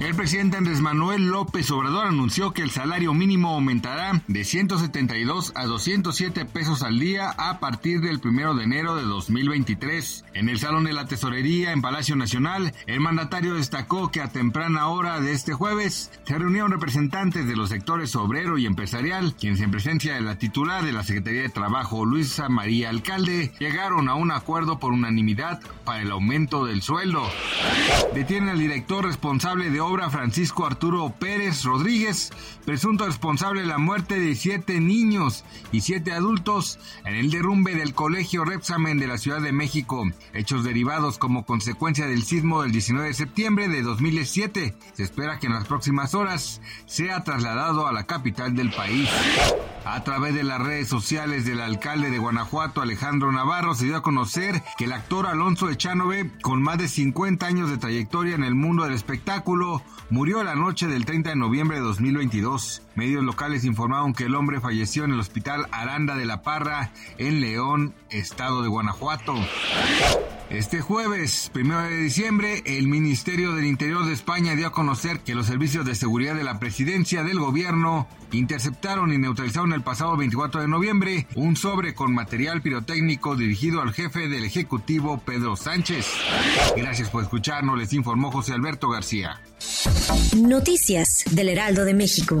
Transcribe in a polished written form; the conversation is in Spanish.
El presidente Andrés Manuel López Obrador anunció que el salario mínimo aumentará de 172 a 207 pesos al día a partir del 1 de enero de 2023. En el Salón de la Tesorería en Palacio Nacional, el mandatario destacó que a temprana hora de este jueves se reunieron representantes de los sectores obrero y empresarial, quienes en presencia de la titular de la Secretaría de Trabajo, Luisa María Alcalde, llegaron a un acuerdo por unanimidad para el aumento del sueldo. Detienen al director responsable de obra Francisco Arturo Pérez Rodríguez, presunto responsable de la muerte de 7 niños y 7 adultos en el derrumbe del Colegio Rébsamen de la Ciudad de México, hechos derivados como consecuencia del sismo del 19 de septiembre de 2007. Se espera que en las próximas horas sea trasladado a la capital del país. A través de las redes sociales del alcalde de Guanajuato, Alejandro Navarro, se dio a conocer que el actor Alonso Echanove, con más de 50 años de trayectoria en el mundo del espectáculo, murió la noche del 30 de noviembre de 2022. Medios locales informaron que el hombre falleció en el Hospital Aranda de la Parra, en León, estado de Guanajuato. Este jueves, 1 de diciembre, el Ministerio del Interior de España dio a conocer que los servicios de seguridad de la presidencia del gobierno interceptaron y neutralizaron el pasado 24 de noviembre un sobre con material pirotécnico dirigido al jefe del Ejecutivo, Pedro Sánchez. Gracias por escucharnos, les informó José Alberto García. Noticias del Heraldo de México.